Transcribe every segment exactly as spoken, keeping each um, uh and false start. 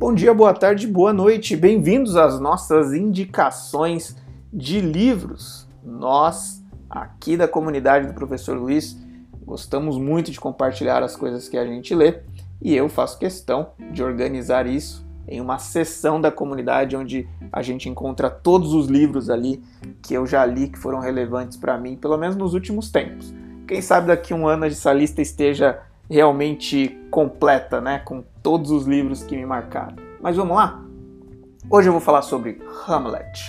Bom dia, boa tarde, boa noite, bem-vindos às nossas indicações de livros. Nós, aqui da comunidade do Professor Luiz, gostamos muito de compartilhar as coisas que a gente lê e eu faço questão de organizar isso em uma seção da comunidade onde a gente encontra todos os livros ali que eu já li, que foram relevantes para mim, pelo menos nos últimos tempos. Quem sabe daqui a um ano essa lista esteja realmente completa, né? Com todos os livros que me marcaram. Mas vamos lá? Hoje eu vou falar sobre Hamlet.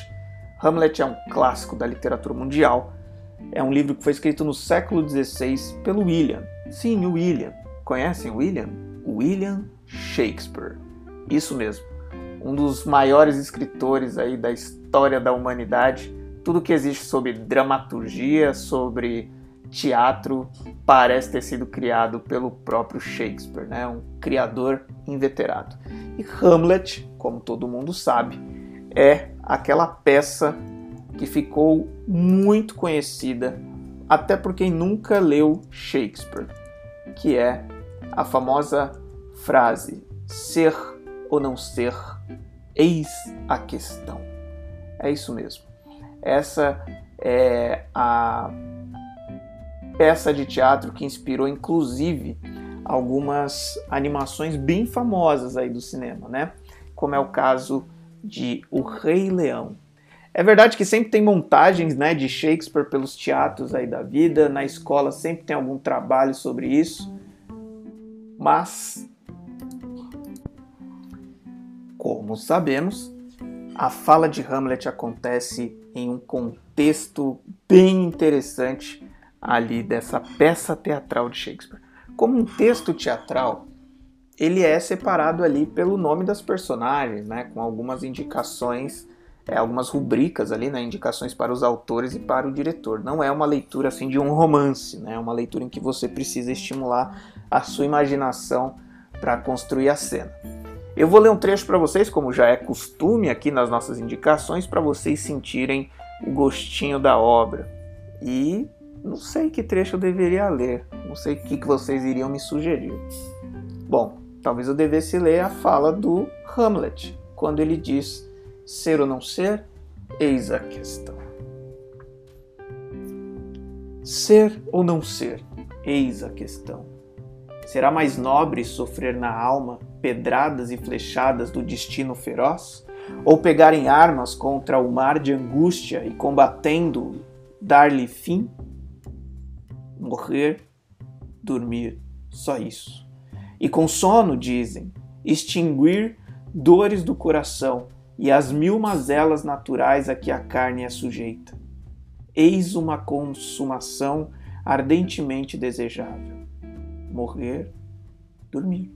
Hamlet é um clássico da literatura mundial. É um livro que foi escrito no século dezesseis pelo William. Sim, o William. Conhecem o William? William Shakespeare. Isso mesmo. Um dos maiores escritores aí da história da humanidade. Tudo que existe sobre dramaturgia, sobre teatro, parece ter sido criado pelo próprio Shakespeare, né? Um criador inveterado. E Hamlet, como todo mundo sabe, é aquela peça que ficou muito conhecida até por quem nunca leu Shakespeare, que é a famosa frase: ser ou não ser, eis a questão. É isso mesmo. Essa é a peça de teatro que inspirou, inclusive, algumas animações bem famosas aí do cinema, né? Como é o caso de O Rei Leão. É verdade que sempre tem montagens, né, de Shakespeare pelos teatros aí da vida, na escola sempre tem algum trabalho sobre isso, mas, como sabemos, a fala de Hamlet acontece em um contexto bem interessante ali dessa peça teatral de Shakespeare. Como um texto teatral, ele é separado ali pelo nome das personagens, né? Com algumas indicações, é, algumas rubricas ali, né? Indicações para os autores e para o diretor. Não é uma leitura assim de um romance, né? É uma leitura em que você precisa estimular a sua imaginação para construir a cena. Eu vou ler um trecho para vocês, como já é costume aqui nas nossas indicações, para vocês sentirem o gostinho da obra. E não sei que trecho eu deveria ler, não sei o que vocês iriam me sugerir. Bom, talvez eu devesse ler a fala do Hamlet, quando ele diz: ser ou não ser, eis a questão. Ser ou não ser, eis a questão. Será mais nobre sofrer na alma pedradas e flechadas do destino feroz? Ou pegar em armas contra o mar de angústia e, combatendo-o, dar-lhe fim? Morrer, dormir, só isso. E com sono, dizem, extinguir dores do coração e as mil mazelas naturais a que a carne é sujeita. Eis uma consumação ardentemente desejável. Morrer, dormir.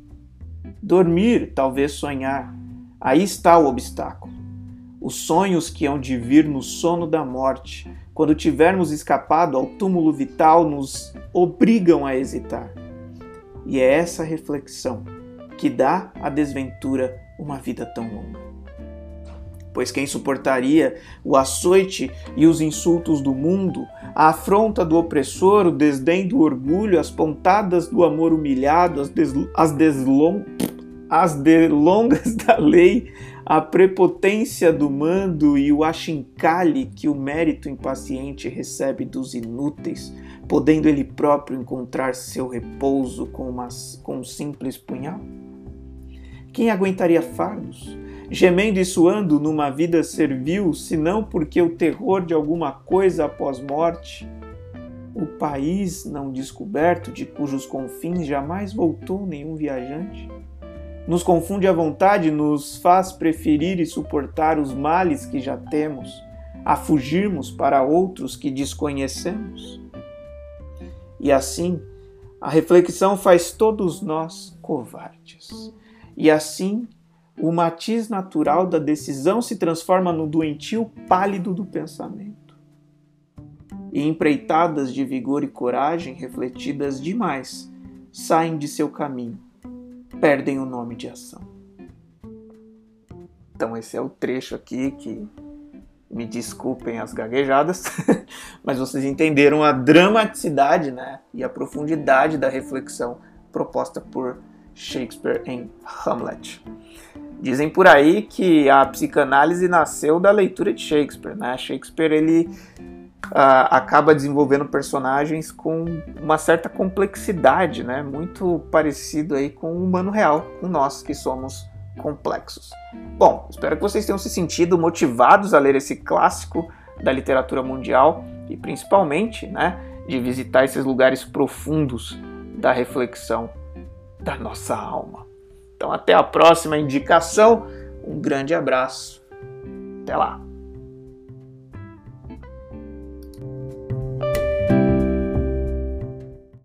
Dormir, talvez sonhar. Aí está o obstáculo. Os sonhos que hão de vir no sono da morte, quando tivermos escapado ao túmulo vital, nos obrigam a hesitar. E é essa reflexão que dá à desventura uma vida tão longa. Pois quem suportaria o açoite e os insultos do mundo, a afronta do opressor, o desdém do orgulho, as pontadas do amor humilhado, as, deslo- as, deslong- as delongas da lei, a prepotência do mando e o achincalhe que o mérito impaciente recebe dos inúteis, podendo ele próprio encontrar seu repouso com, uma, com um simples punhal? Quem aguentaria fardos, gemendo e suando numa vida servil, senão porque o terror de alguma coisa após morte, o país não descoberto, de cujos confins jamais voltou nenhum viajante, nos confunde à vontade, nos faz preferir e suportar os males que já temos, a fugirmos para outros que desconhecemos? E assim, a reflexão faz todos nós covardes. E assim, o matiz natural da decisão se transforma no doentio pálido do pensamento. E empreitadas de vigor e coragem, refletidas demais, saem de seu caminho. Perdem o nome de ação. Então esse é o trecho aqui que, me desculpem as gaguejadas, mas vocês entenderam a dramaticidade, né, e a profundidade da reflexão proposta por Shakespeare em Hamlet. Dizem por aí que a psicanálise nasceu da leitura de Shakespeare, né? Shakespeare, ele uh, acaba desenvolvendo personagens com uma certa complexidade, né? Muito parecido aí com o humano real, com nós que somos complexos. Bom, espero que vocês tenham se sentido motivados a ler esse clássico da literatura mundial e principalmente, né, de visitar esses lugares profundos da reflexão da nossa alma. Então, até a próxima indicação. Um grande abraço. Até lá.